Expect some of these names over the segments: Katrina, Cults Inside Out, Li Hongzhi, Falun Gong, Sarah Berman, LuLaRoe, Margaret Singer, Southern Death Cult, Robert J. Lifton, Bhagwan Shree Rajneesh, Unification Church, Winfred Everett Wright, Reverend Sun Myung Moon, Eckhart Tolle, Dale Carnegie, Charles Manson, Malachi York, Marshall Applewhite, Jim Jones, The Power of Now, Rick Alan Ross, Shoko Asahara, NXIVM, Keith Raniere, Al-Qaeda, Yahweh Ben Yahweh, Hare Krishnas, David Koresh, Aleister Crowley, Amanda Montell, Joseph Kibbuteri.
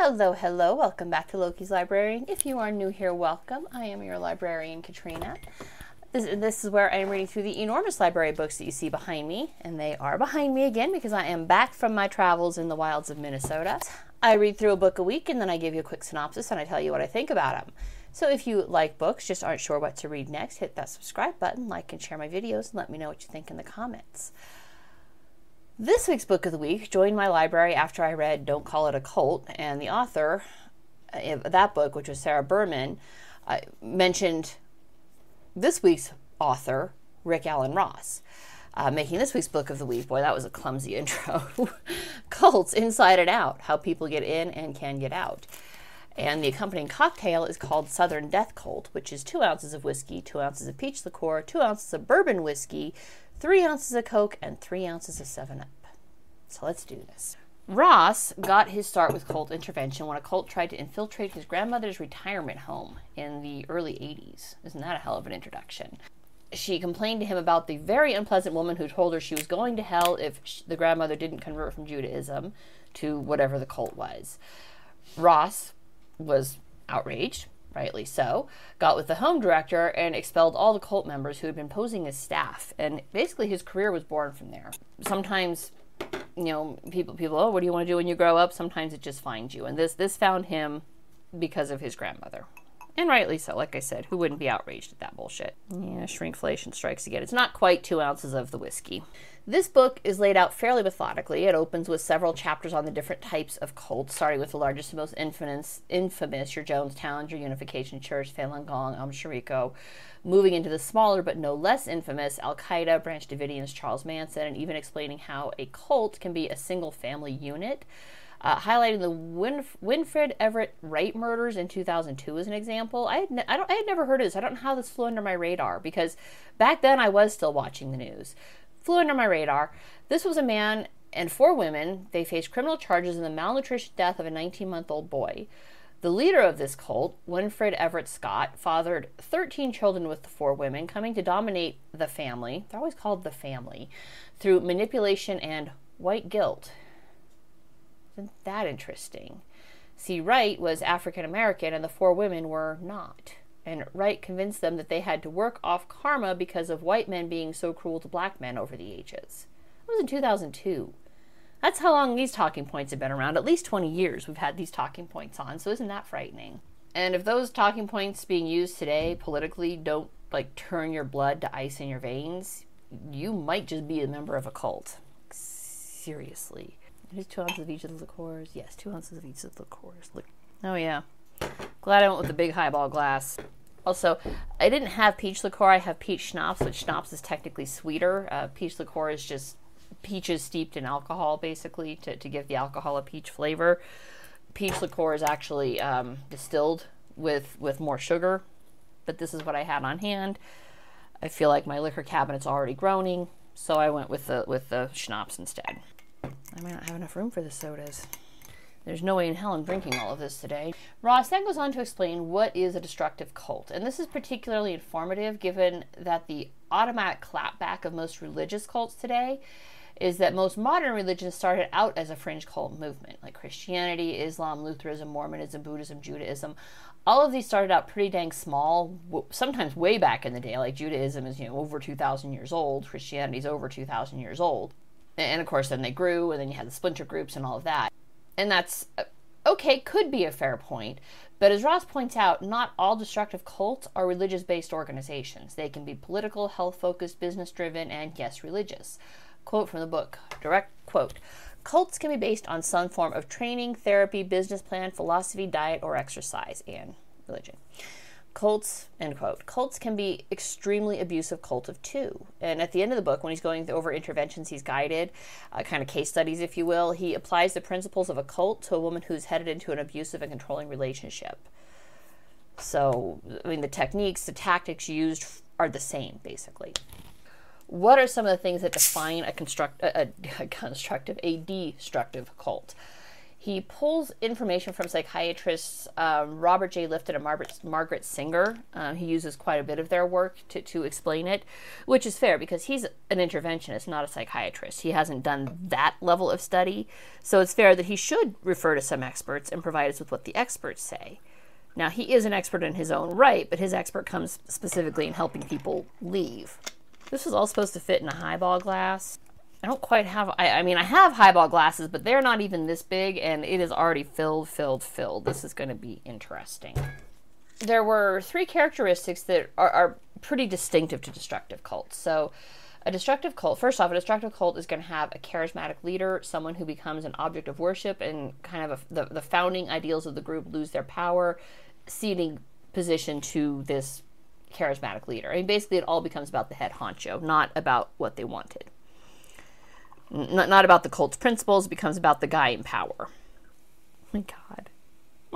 Hello, hello, welcome back to Loki's Librarian. If you are new here, welcome. I am your librarian, Katrina. This is where I am reading through the enormous library books that you see behind me, and they are behind me again because I am back from my travels in the wilds of Minnesota. I read through a book a week, and then I give you a quick synopsis, and I tell you what I think about them. So if you like books, just aren't sure what to read next, hit that subscribe button, like and share my videos, and let me know what you think in the comments. This week's book of the week joined my library after I read Don't Call It a Cult, and the author of that book, which was Sarah Berman, mentioned this week's author, Rick Alan Ross, making this week's book of the week. Boy, that was a clumsy intro. Cults Inside and Out, How People Get In and Can Get Out. And the accompanying cocktail is called Southern Death Cult, which is 2 ounces of whiskey, 2 ounces of peach liqueur, 2 ounces of bourbon whiskey, 3 ounces of Coke, and 3 ounces of 7-Up. So let's do this. Ross got his start with cult intervention when a cult tried to infiltrate his grandmother's retirement home in the early 80s. Isn't that a hell of an introduction? She complained to him about the very unpleasant woman who told her she was going to hell if the grandmother didn't convert from Judaism to whatever the cult was. Ross was outraged, rightly so, got with the home director and expelled all the cult members who had been posing as staff, and basically his career was born from there. Sometimes, you know, people, oh, what do you want to do when you grow up? Sometimes it just finds you, and this found him because of his grandmother. And rightly so, like I said, who wouldn't be outraged at that bullshit? Yeah, shrinkflation strikes again. It's not quite 2 ounces of the whiskey. This book is laid out fairly methodically. It opens with several chapters on the different types of cults, starting with the largest and most infamous, your Jonestown, your Unification Church, Falun Gong, Aum Shinrikyo, moving into the smaller but no less infamous Al-Qaeda, Branch Davidians, Charles Manson, and even explaining how a cult can be a single family unit. Highlighting the Winfred Everett Wright murders in 2002 as an example. I had never heard of this. I don't know how this flew under my radar, because back then I was still watching the news. Flew under my radar. This was a man and 4 women. They faced criminal charges in the malnutrition death of a 19-month-old boy. The leader of this cult, Winfred Everett Scott, fathered 13 children with the 4 women, coming to dominate the family. They're always called the family, through manipulation and white guilt. Isn't that interesting? See, Wright was African-American and the 4 women were not. And Wright convinced them that they had to work off karma because of white men being so cruel to black men over the ages. That was in 2002. That's how long these talking points have been around. At least 20 years we've had these talking points on, so isn't that frightening? And if those talking points being used today politically don't, like, turn your blood to ice in your veins, you might just be a member of a cult. Seriously. Just 2 ounces of each of the liqueurs. Yes, 2 ounces of each of the liqueurs. Look. Oh, yeah. Glad I went with the big highball glass. Also, I didn't have peach liqueur. I have peach schnapps, which schnapps is technically sweeter. Peach liqueur is just peaches steeped in alcohol, basically, to give the alcohol a peach flavor. Peach liqueur is actually distilled with more sugar. But this is what I had on hand. I feel like my liquor cabinet's already groaning, so I went with the schnapps instead. I might not have enough room for the sodas. There's no way in hell I'm drinking all of this today. Ross then goes on to explain what is a destructive cult, and this is particularly informative given that the automatic clapback of most religious cults today is that most modern religions started out as a fringe cult movement, like Christianity, Islam, Lutheranism, Mormonism, Buddhism, Judaism. All of these started out pretty dang small, sometimes way back in the day, like Judaism is, you know, over 2,000 years old, Christianity is over 2,000 years old. And of course then they grew, and then you had the splinter groups and all of that. And that's, okay, could be a fair point, but as Ross points out, not all destructive cults are religious-based organizations. They can be political, health-focused, business-driven, and yes, religious. Quote from the book, direct quote, "Cults can be based on some form of training, therapy, business plan, philosophy, diet, or exercise, and religion. Cults," end quote, "cults can be extremely abusive cult of two." And at the end of the book, when he's going over interventions he's guided, kind of case studies, if you will, he applies the principles of a cult to a woman who's headed into an abusive and controlling relationship. So, I mean, the techniques, the tactics used are the same, basically. What are some of the things that define a destructive cult? He pulls information from psychiatrists Robert J. Lifton and Margaret Singer. He uses quite a bit of their work to explain it, which is fair because he's an interventionist, not a psychiatrist. He hasn't done that level of study, so it's fair that he should refer to some experts and provide us with what the experts say. Now, he is an expert in his own right, but his expert comes specifically in helping people leave. This is all supposed to fit in a highball glass. I don't quite have, I mean, I have highball glasses, but they're not even this big, and it is already filled. This is going to be interesting. There were three characteristics that are pretty distinctive to destructive cults. So a destructive cult, first off, a destructive cult is going to have a charismatic leader, someone who becomes an object of worship, and kind of the founding ideals of the group lose their power, ceding position to this charismatic leader. I mean, basically it all becomes about the head honcho, not about what they wanted. Not about the cult's principles, it becomes about the guy in power. My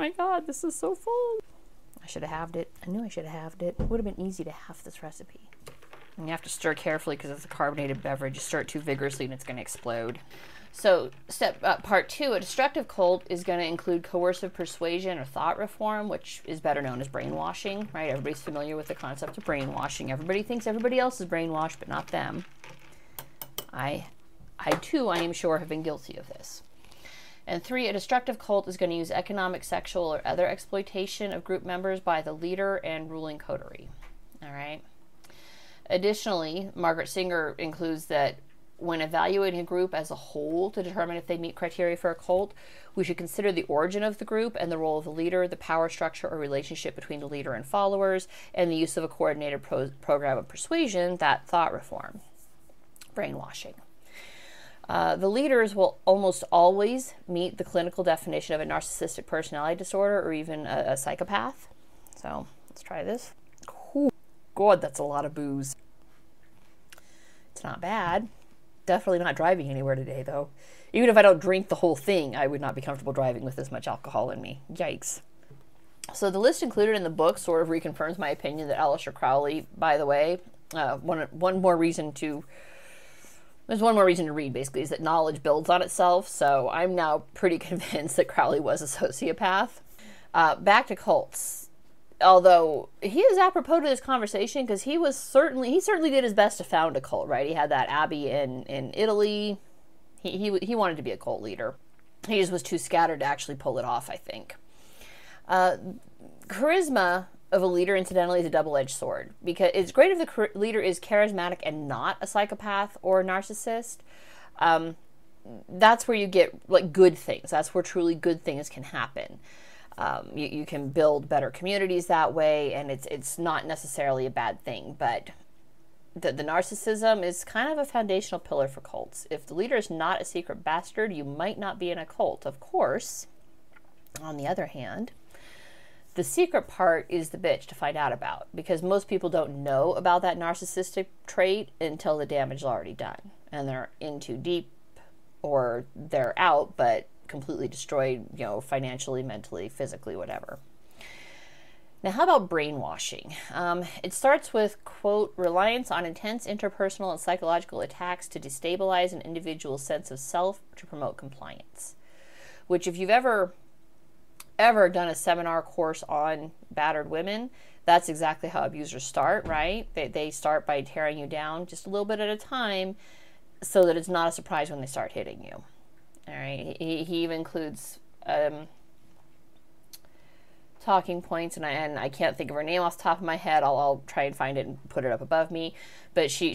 God, this is so full. I should have halved it. I knew I should have halved it. It would have been easy to half this recipe. And you have to stir carefully because it's a carbonated beverage. You stir it too vigorously and it's going to explode. So part two, a destructive cult is going to include coercive persuasion or thought reform, which is better known as brainwashing, right? Everybody's familiar with the concept of brainwashing. Everybody thinks everybody else is brainwashed, but not them. I too am sure have been guilty of this. And three, a destructive cult is going to use economic, sexual, or other exploitation of group members by the leader and ruling coterie. All right. Additionally, Margaret Singer includes that when evaluating a group as a whole to determine if they meet criteria for a cult, we should consider the origin of the group and the role of the leader, the power structure or relationship between the leader and followers, and the use of a coordinated program of persuasion, that thought reform, brainwashing. The leaders will almost always meet the clinical definition of a narcissistic personality disorder or even a psychopath. So let's try this. Ooh, God, that's a lot of booze. It's not bad. Definitely not driving anywhere today, though. Even if I don't drink the whole thing, I would not be comfortable driving with this much alcohol in me. Yikes. So the list included in the book sort of reconfirms my opinion that Aleister Crowley, by the way, one more reason to read, basically, is that knowledge builds on itself, so I'm now pretty convinced that Crowley was a sociopath. Back to cults. Although, he is apropos to this conversation because he certainly did his best to found a cult, right? He had that abbey in Italy. He wanted to be a cult leader. He just was too scattered to actually pull it off, I think. Charisma of a leader, incidentally, is a double-edged sword, because it's great if the leader is charismatic and not a psychopath or a narcissist. That's where you get like good things. That's where truly good things can happen. You can build better communities that way, and it's not necessarily a bad thing, but the narcissism is kind of a foundational pillar for cults. If the leader is not a secret bastard, you might not be in a cult. Of course, on the other hand, the secret part is the bitch to find out about, because most people don't know about that narcissistic trait until the damage is already done and they're in too deep, or they're out but completely destroyed, you know, financially, mentally, physically, whatever. Now, how about brainwashing? It starts with, quote, reliance on intense interpersonal and psychological attacks to destabilize an individual's sense of self to promote compliance, which if you've ever done a seminar course on battered women, that's exactly how abusers start, right? They start by tearing you down just a little bit at a time so that it's not a surprise when they start hitting you. All right. He even includes talking points, and I can't think of her name off the top of my head. I'll try and find it and put it up above me. But she's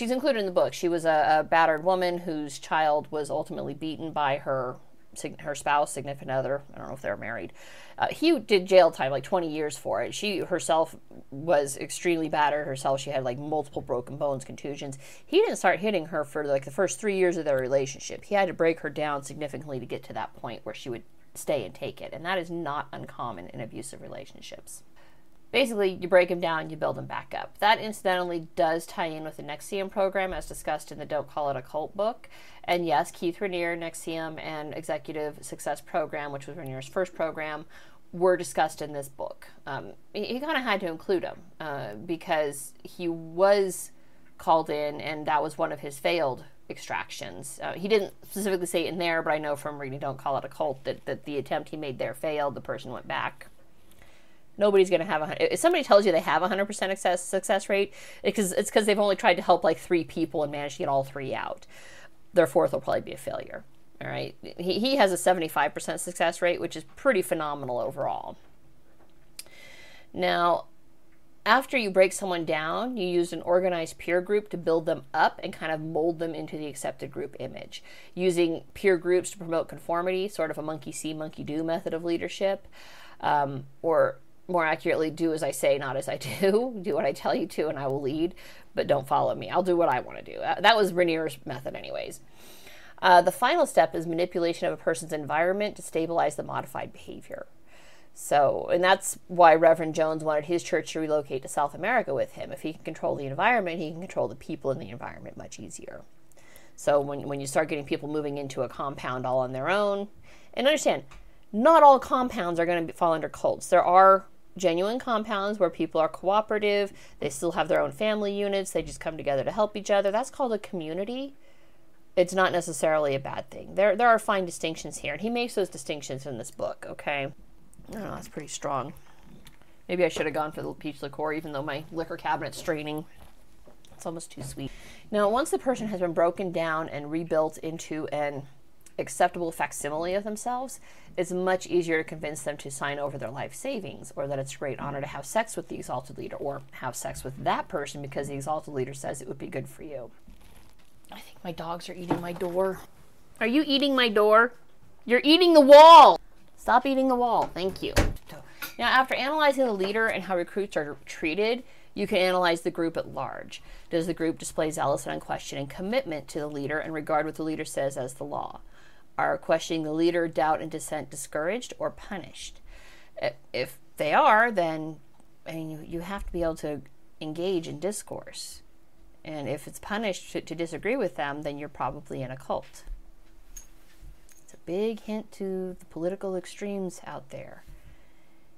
included in the book. She was a battered woman whose child was ultimately beaten by her spouse, significant other. I don't know if they were married. He did jail time, like 20 years for it. She herself was extremely battered herself. She had like multiple broken bones, contusions. He didn't start hitting her for like the first 3 years of their relationship. He had to break her down significantly to get to that point where she would stay and take it. And that is not uncommon in abusive relationships. Basically, you break them down, you build them back up. That, incidentally, does tie in with the NXIVM program, as discussed in the Don't Call It a Cult book. And yes, Keith Raniere, NXIVM, and Executive Success Program, which was Raniere's first program, were discussed in this book. He kind of had to include them because he was called in, and that was one of his failed extractions. He didn't specifically say it in there, but I know from reading Don't Call It a Cult that the attempt he made there failed. The person went back. Nobody's going to have if somebody tells you they have 100% success rate, it's because they've only tried to help like 3 people and managed to get all 3 out. Their 4th will probably be a failure. All right. He has a 75% success rate, which is pretty phenomenal overall. Now, after you break someone down, you use an organized peer group to build them up and kind of mold them into the accepted group image, using peer groups to promote conformity, sort of a monkey see, monkey do method of leadership, or more accurately, do as I say, not as I do. Do what I tell you to and I will lead, but don't follow me. I'll do what I want to do. That was Raniere's method anyways. The final step is manipulation of a person's environment to stabilize the modified behavior. So, and that's why Reverend Jones wanted his church to relocate to South America with him. If he can control the environment, he can control the people in the environment much easier. So when you start getting people moving into a compound all on their own, and understand, not all compounds are going to fall under cults. There are genuine compounds where people are cooperative, they still have their own family units, they just come together to help each other. That's called a community. It's not necessarily a bad thing. There are fine distinctions here, and he makes those distinctions in this book, okay? I don't know, that's pretty strong. Maybe I should have gone for the peach liqueur, even though my liquor cabinet's straining. It's almost too sweet. Now, once the person has been broken down and rebuilt into an acceptable facsimile of themselves, it's much easier to convince them to sign over their life savings, or that it's a great honor to have sex with the exalted leader, or have sex with that person because the exalted leader says it would be good for you. I think my dogs are eating my door. Are you eating my door? You're eating the wall! Stop eating the wall. Thank you. Now, after analyzing the leader and how recruits are treated, you can analyze the group at large. Does the group display zealous and unquestioning commitment to the leader and regard what the leader says as the law? Are questioning the leader, doubt, and dissent discouraged or punished? If they are, then you have to be able to engage in discourse. And if it's punished to disagree with them, then you're probably in a cult. It's a big hint to the political extremes out there.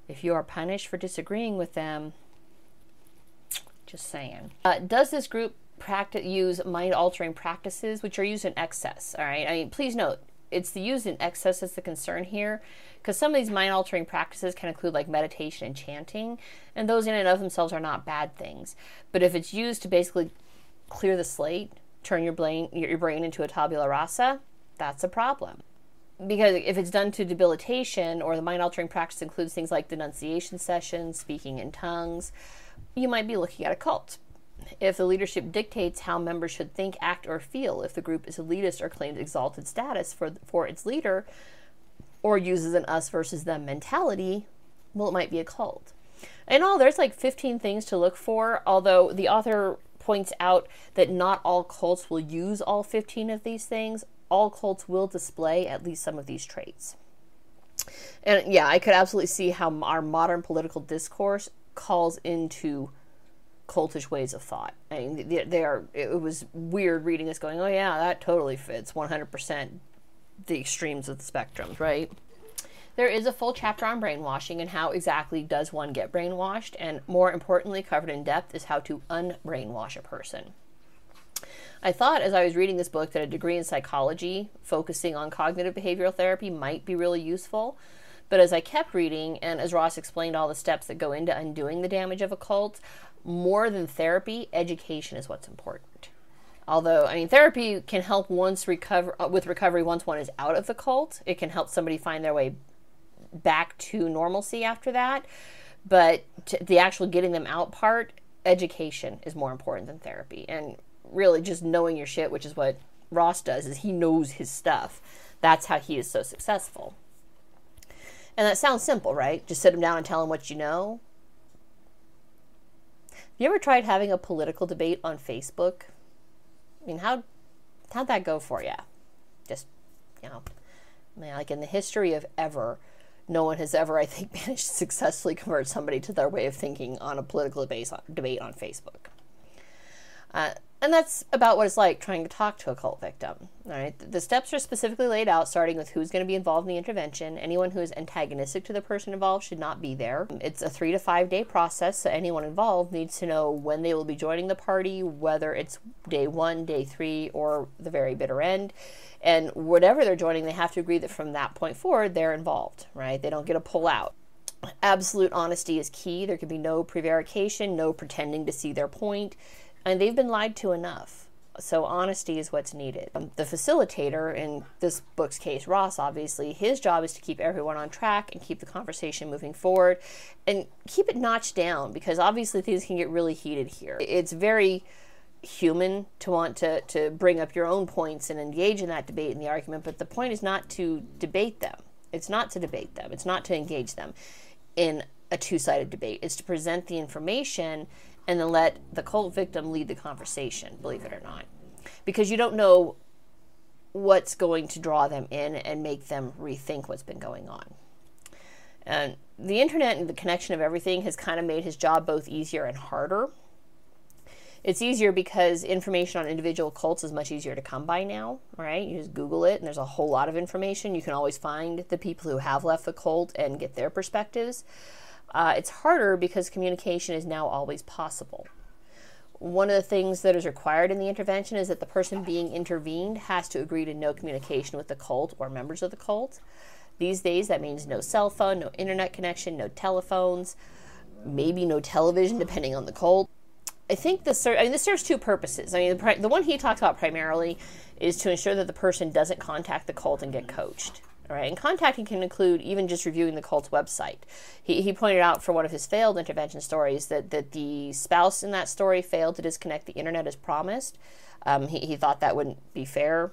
If you are punished for disagreeing with them, just saying. Does this group use mind-altering practices, which are used in excess? All right, I mean, please note, it's the use in excess that's the concern here, because some of these mind-altering practices can include like meditation and chanting, and those in and of themselves are not bad things. But if it's used to basically clear the slate, turn your brain into a tabula rasa, that's a problem. Because if it's done to debilitation, or the mind-altering practice includes things like denunciation sessions, speaking in tongues, you might be looking at a cult. If the leadership dictates how members should think, act, or feel, if the group is elitist or claims exalted status for its leader, or uses an us versus them mentality, well, it might be a cult. In all, there's like 15 things to look for, although the author points out that not all cults will use all 15 of these things. All cults will display at least some of these traits. And yeah, I could absolutely see how our modern political discourse calls into cultish ways of thought. I mean, it was weird reading this going, oh yeah, that totally fits 100% the extremes of the spectrum, right? There is a full chapter on brainwashing and how exactly does one get brainwashed, and more importantly, covered in depth, is how to unbrainwash a person. I thought as I was reading this book that a degree in psychology focusing on cognitive behavioral therapy might be really useful, but as I kept reading, and as Ross explained all the steps that go into undoing the damage of a cult, more than therapy, education is what's important. Although, I mean, therapy can help with recovery once one is out of the cult. It can help somebody find their way back to normalcy after that. But the actual getting them out part, education is more important than therapy. And really just knowing your shit, which is what Ross does, is he knows his stuff. That's how he is so successful. And that sounds simple, right? Just sit him down and tell him what you know. You ever tried having a political debate on Facebook? I mean, how'd that go for you? Just, you know, I mean, like in the history of ever, no one has ever, I think, managed to successfully convert somebody to their way of thinking on a political debate on Facebook. And that's about what it's like trying to talk to a cult victim. All right, the steps are specifically laid out, starting with who's going to be involved in the intervention. Anyone who is antagonistic to the person involved should not be there. It's a 3 to 5 day process, so anyone involved needs to know when they will be joining the party, whether it's day 1, day 3, or the very bitter end. And whatever they're joining, they have to agree that from that point forward, they're involved, right? They don't get a pull out. Absolute honesty is key. There can be no prevarication, no pretending to see their point. And they've been lied to enough, so honesty is what's needed. The facilitator, in this book's case, Ross, obviously, his job is to keep everyone on track and keep the conversation moving forward and keep it notched down, because obviously things can get really heated here. It's very human to want to bring up your own points and engage in that debate and the argument, but the point is not to debate them. It's not to debate them. It's not to engage them in a two-sided debate. It's to present the information and then let the cult victim lead the conversation, believe it or not. Because you don't know what's going to draw them in and make them rethink what's been going on. And the internet and the connection of everything has kind of made his job both easier and harder. It's easier because information on individual cults is much easier to come by now, right? You just Google it, and there's a whole lot of information. You can always find the people who have left the cult and get their perspectives. It's harder because communication is now always possible. One of the things that is required in the intervention is that the person being intervened has to agree to no communication with the cult or members of the cult. These days, that means no cell phone, no internet connection, no telephones, maybe no television, depending on the cult. I think this serves two purposes. I mean, the one he talks about primarily is to ensure that the person doesn't contact the cult and get coached. All right, and contacting can include even just reviewing the cult's website. He pointed out for one of his failed intervention stories that the spouse in that story failed to disconnect the internet as promised. He thought that wouldn't be fair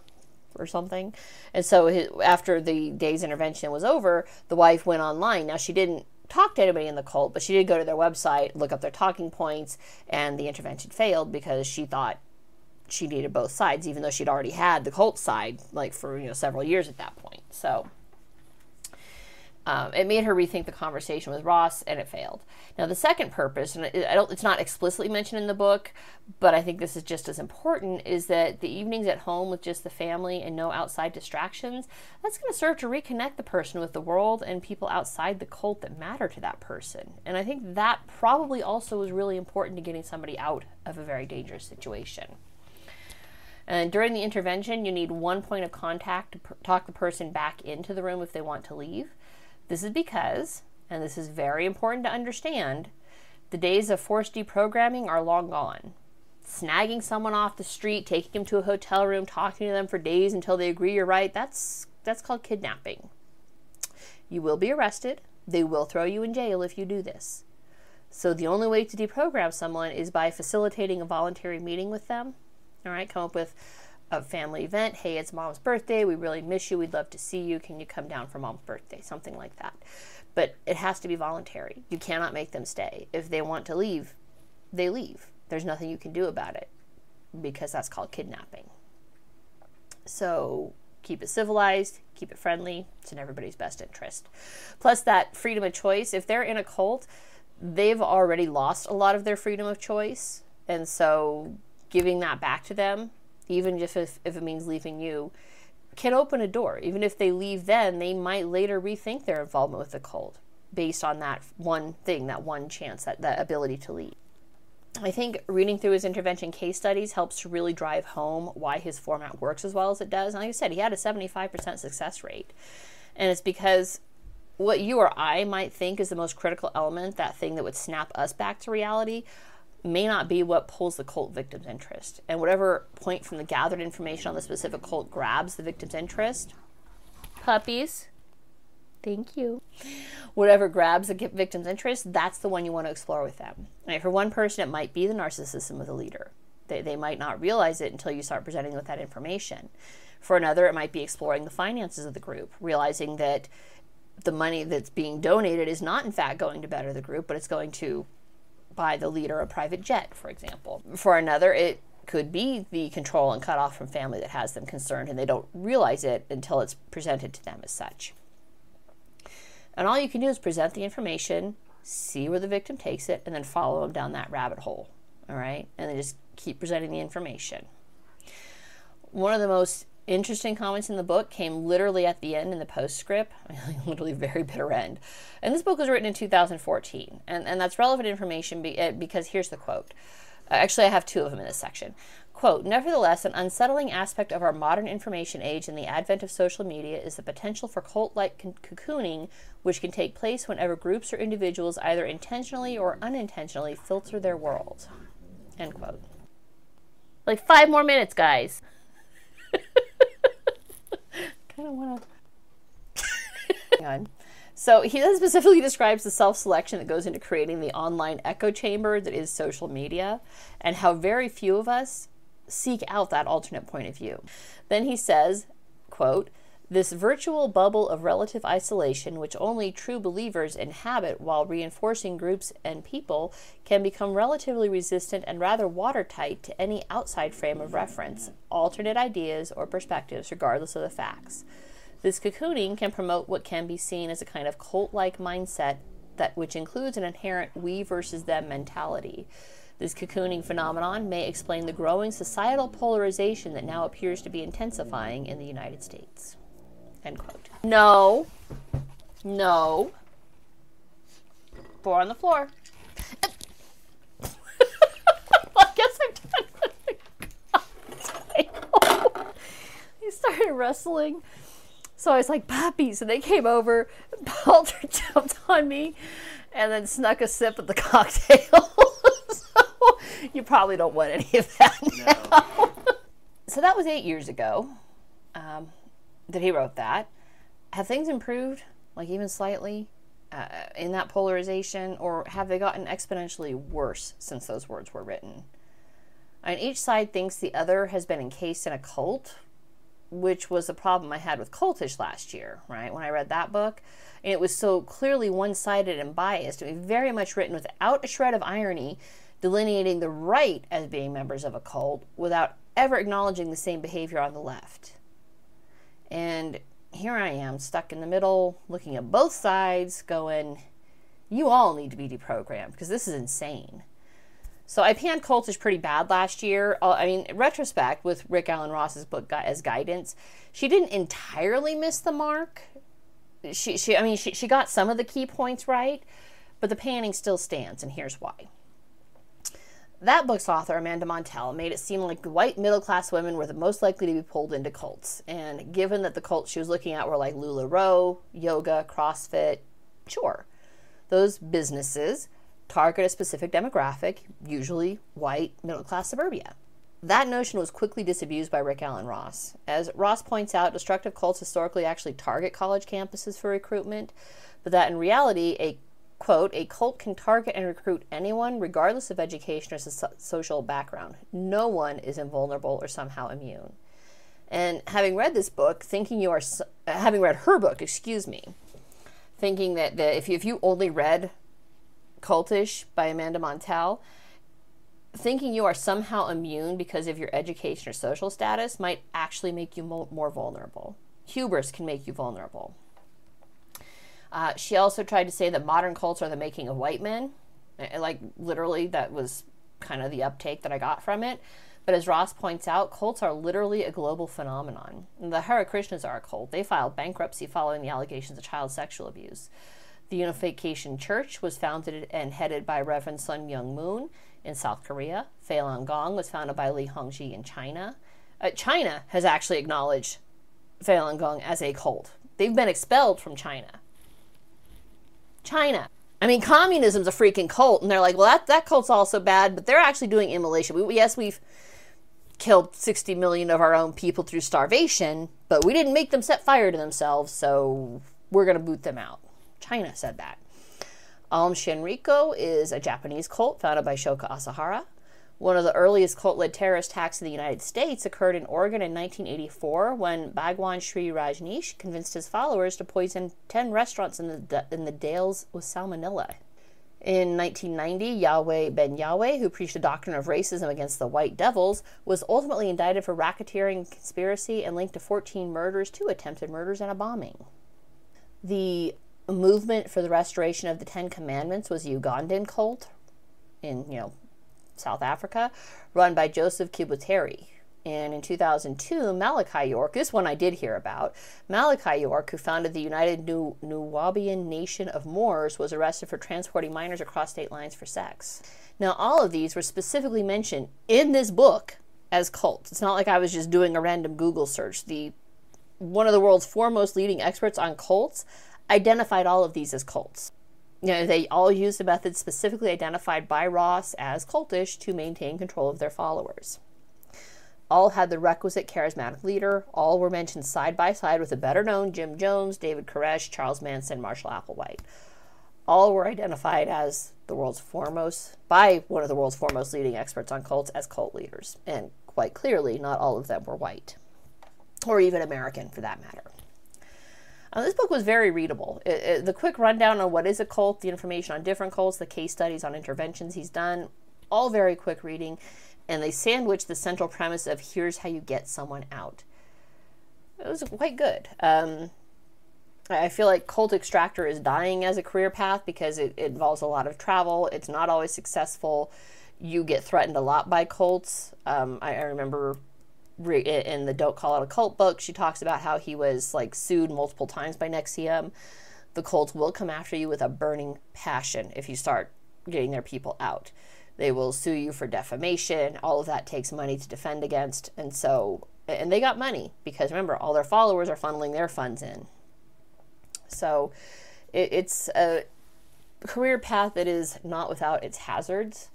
or something. And so after the day's intervention was over, the wife went online. Now, she didn't talk to anybody in the cult, but she did go to their website, look up their talking points, and the intervention failed because she thought she needed both sides, even though she'd already had the cult side, like, for, you know, several years at that point. So it made her rethink the conversation with Ross, and it failed. Now, the second purpose, and it's not explicitly mentioned in the book, but I think this is just as important, is that the evenings at home with just the family and no outside distractions, that's going to serve to reconnect the person with the world and people outside the cult that matter to that person. And I think that probably also is really important to getting somebody out of a very dangerous situation. And during the intervention, you need one point of contact to talk the person back into the room if they want to leave. This is because, and this is very important to understand, the days of forced deprogramming are long gone. Snagging someone off the street, taking them to a hotel room, talking to them for days until they agree you're right, that's called kidnapping. You will be arrested. They will throw you in jail if you do this. So the only way to deprogram someone is by facilitating a voluntary meeting with them. All right, come up with a family event. Hey, it's Mom's birthday. We really miss you. We'd love to see you. Can you come down for Mom's birthday? Something like that. But it has to be voluntary. You cannot make them stay. If they want to leave, they leave. There's nothing you can do about it because that's called kidnapping. So keep it civilized. Keep it friendly. It's in everybody's best interest. Plus that freedom of choice. If they're in a cult, they've already lost a lot of their freedom of choice. And so giving that back to them, even if it means leaving you, can open a door. Even if they leave then, they might later rethink their involvement with the cult based on that one thing, that one chance, that ability to leave. I think reading through his intervention case studies helps to really drive home why his format works as well as it does. And like I said, he had a 75% success rate. And it's because what you or I might think is the most critical element, that thing that would snap us back to reality, may not be what pulls the cult victim's interest. And whatever point from the gathered information on the specific cult grabs the victim's interest, puppies, thank you, whatever grabs the victim's interest, that's the one you want to explore with them. And for one person, it might be the narcissism of the leader. They might not realize it until you start presenting with that information. For another, it might be exploring the finances of the group, realizing that the money that's being donated is not, in fact, going to better the group, but it's going to buy the leader a private jet, for example. For another, it could be the control and cutoff from family that has them concerned, and they don't realize it until it's presented to them as such. And all you can do is present the information, see where the victim takes it, and then follow them down that rabbit hole, all right? And then just keep presenting the information. One of the most interesting comments in the book came literally at the end in the postscript, literally very bitter end. And this book was written in 2014, and that's relevant information because here's the quote. Actually, I have two of them in this section. Quote, nevertheless, an unsettling aspect of our modern information age and the advent of social media is the potential for cult-like cocooning, which can take place whenever groups or individuals either intentionally or unintentionally filter their world. End quote. Like 5 more minutes, guys. Kind of want to... Hang on. So he then specifically describes the self-selection that goes into creating the online echo chamber that is social media, and how very few of us seek out that alternate point of view. Then he says, quote, this virtual bubble of relative isolation, which only true believers inhabit while reinforcing groups and people, can become relatively resistant and rather watertight to any outside frame of reference, alternate ideas or perspectives, regardless of the facts. This cocooning can promote what can be seen as a kind of cult-like mindset, that which includes an inherent we versus them mentality. This cocooning phenomenon may explain the growing societal polarization that now appears to be intensifying in the United States. End quote. No. No. 4 on the floor. Well, I guess I'm done with the He started wrestling. So I was like, Poppy. So they came over, and Balder jumped on me, and then snuck a sip of the cocktail. So you probably don't want any of that now. No. So that was 8 years ago. That he wrote that. Have things improved, like even slightly, in that polarization, or have they gotten exponentially worse since those words were written? And each side thinks the other has been encased in a cult, which was the problem I had with Cultish last year, right? When I read that book, and it was so clearly one-sided and biased, and very much written without a shred of irony, delineating the right as being members of a cult without ever acknowledging the same behavior on the left. And here I am, stuck in the middle, looking at both sides, going, you all need to be deprogrammed, because this is insane. So I panned Cultish pretty bad last year. I mean, in retrospect, with Rick Alan Ross's book as guidance, she didn't entirely miss the mark. She got some of the key points right, but the panning still stands, and here's why. That book's author, Amanda Montell, made it seem like the white middle-class women were the most likely to be pulled into cults. And given that the cults she was looking at were like LuLaRoe, yoga, CrossFit, sure. Those businesses target a specific demographic, usually white, middle-class suburbia. That notion was quickly disabused by Rick Alan Ross. As Ross points out, destructive cults historically actually target college campuses for recruitment, but that in reality, a quote, a cult can target and recruit anyone, regardless of education or social background. No one is invulnerable or somehow immune. And having read this book, having read her book, thinking that if you only read Cultish by Amanda Montell, thinking you are somehow immune because of your education or social status might actually make you more vulnerable. Hubris can make you vulnerable. She also tried to say that modern cults are the making of white men. Like, literally, that was kind of the uptake that I got from it. But as Ross points out, cults are literally a global phenomenon. The Hare Krishnas are a cult. They filed bankruptcy following the allegations of child sexual abuse. The Unification Church was founded and headed by Reverend Sun Myung Moon in South Korea. Falun Gong was founded by Li Hongzhi in China. China has actually acknowledged Falun Gong as a cult. They've been expelled from China. I mean, communism's a freaking cult, and they're like, well, that cult's also bad, but they're actually doing immolation. We've killed 60 million of our own people through starvation, but we didn't make them set fire to themselves, so we're going to boot them out. China said that. Aum Shinrikyo is a Japanese cult founded by Shoko Asahara. One of the earliest cult-led terrorist attacks in the United States occurred in Oregon in 1984 when Bhagwan Shree Rajneesh convinced his followers to poison 10 restaurants in the Dales with salmonella. In 1990, Yahweh Ben Yahweh, who preached a doctrine of racism against the white devils, was ultimately indicted for racketeering, conspiracy, and linked to 14 murders, 2 attempted murders, and a bombing. The movement for the restoration of the Ten Commandments was a Ugandan cult in, South Africa, run by Joseph Kibbuteri. And in 2002, Malachi York, this one I did hear about, Malachi York, who founded the United Nuwabian Nation of Moors, was arrested for transporting minors across state lines for sex. Now, all of these were specifically mentioned in this book as cults. It's not like I was just doing a random Google search. One of the world's foremost leading experts on cults identified all of these as cults. You know, they all used a method specifically identified by Ross as cultish to maintain control of their followers. All had the requisite charismatic leader. All were mentioned side by side with the better known Jim Jones, David Koresh, Charles Manson, Marshall Applewhite. All were identified as the world's foremost, by one of the world's foremost leading experts on cults as cult leaders. And quite clearly, not all of them were white, or even American for that matter. This book was very readable. The quick rundown on what is a cult, the information on different cults, the case studies on interventions he's done, all very quick reading, and they sandwich the central premise of here's how you get someone out. It was quite good. I feel like Cult Extractor is dying as a career path because it involves a lot of travel. It's not always successful. You get threatened a lot by cults. I remember in the Don't Call It a Cult book, she talks about how he was like sued multiple times by NXIVM. The cults will come after you with a burning passion if you start getting their people out. They will sue you for defamation. All of that takes money to defend against. And they got money because remember, all their followers are funneling their funds in. So it's a career path that is not without its hazards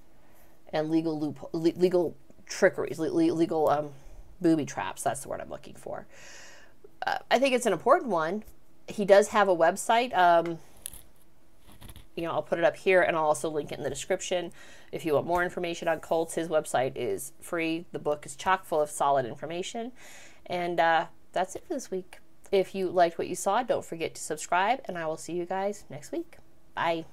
and legal legal trickeries, legal booby traps. That's the word I'm looking for. I think it's an important one. He does have a website. You know, I'll put it up here and I'll also link it in the description. If you want more information on cults, his website is free. The book is chock full of solid information. And that's it for this week. If you liked what you saw, don't forget to subscribe, and I will see you guys next week. Bye.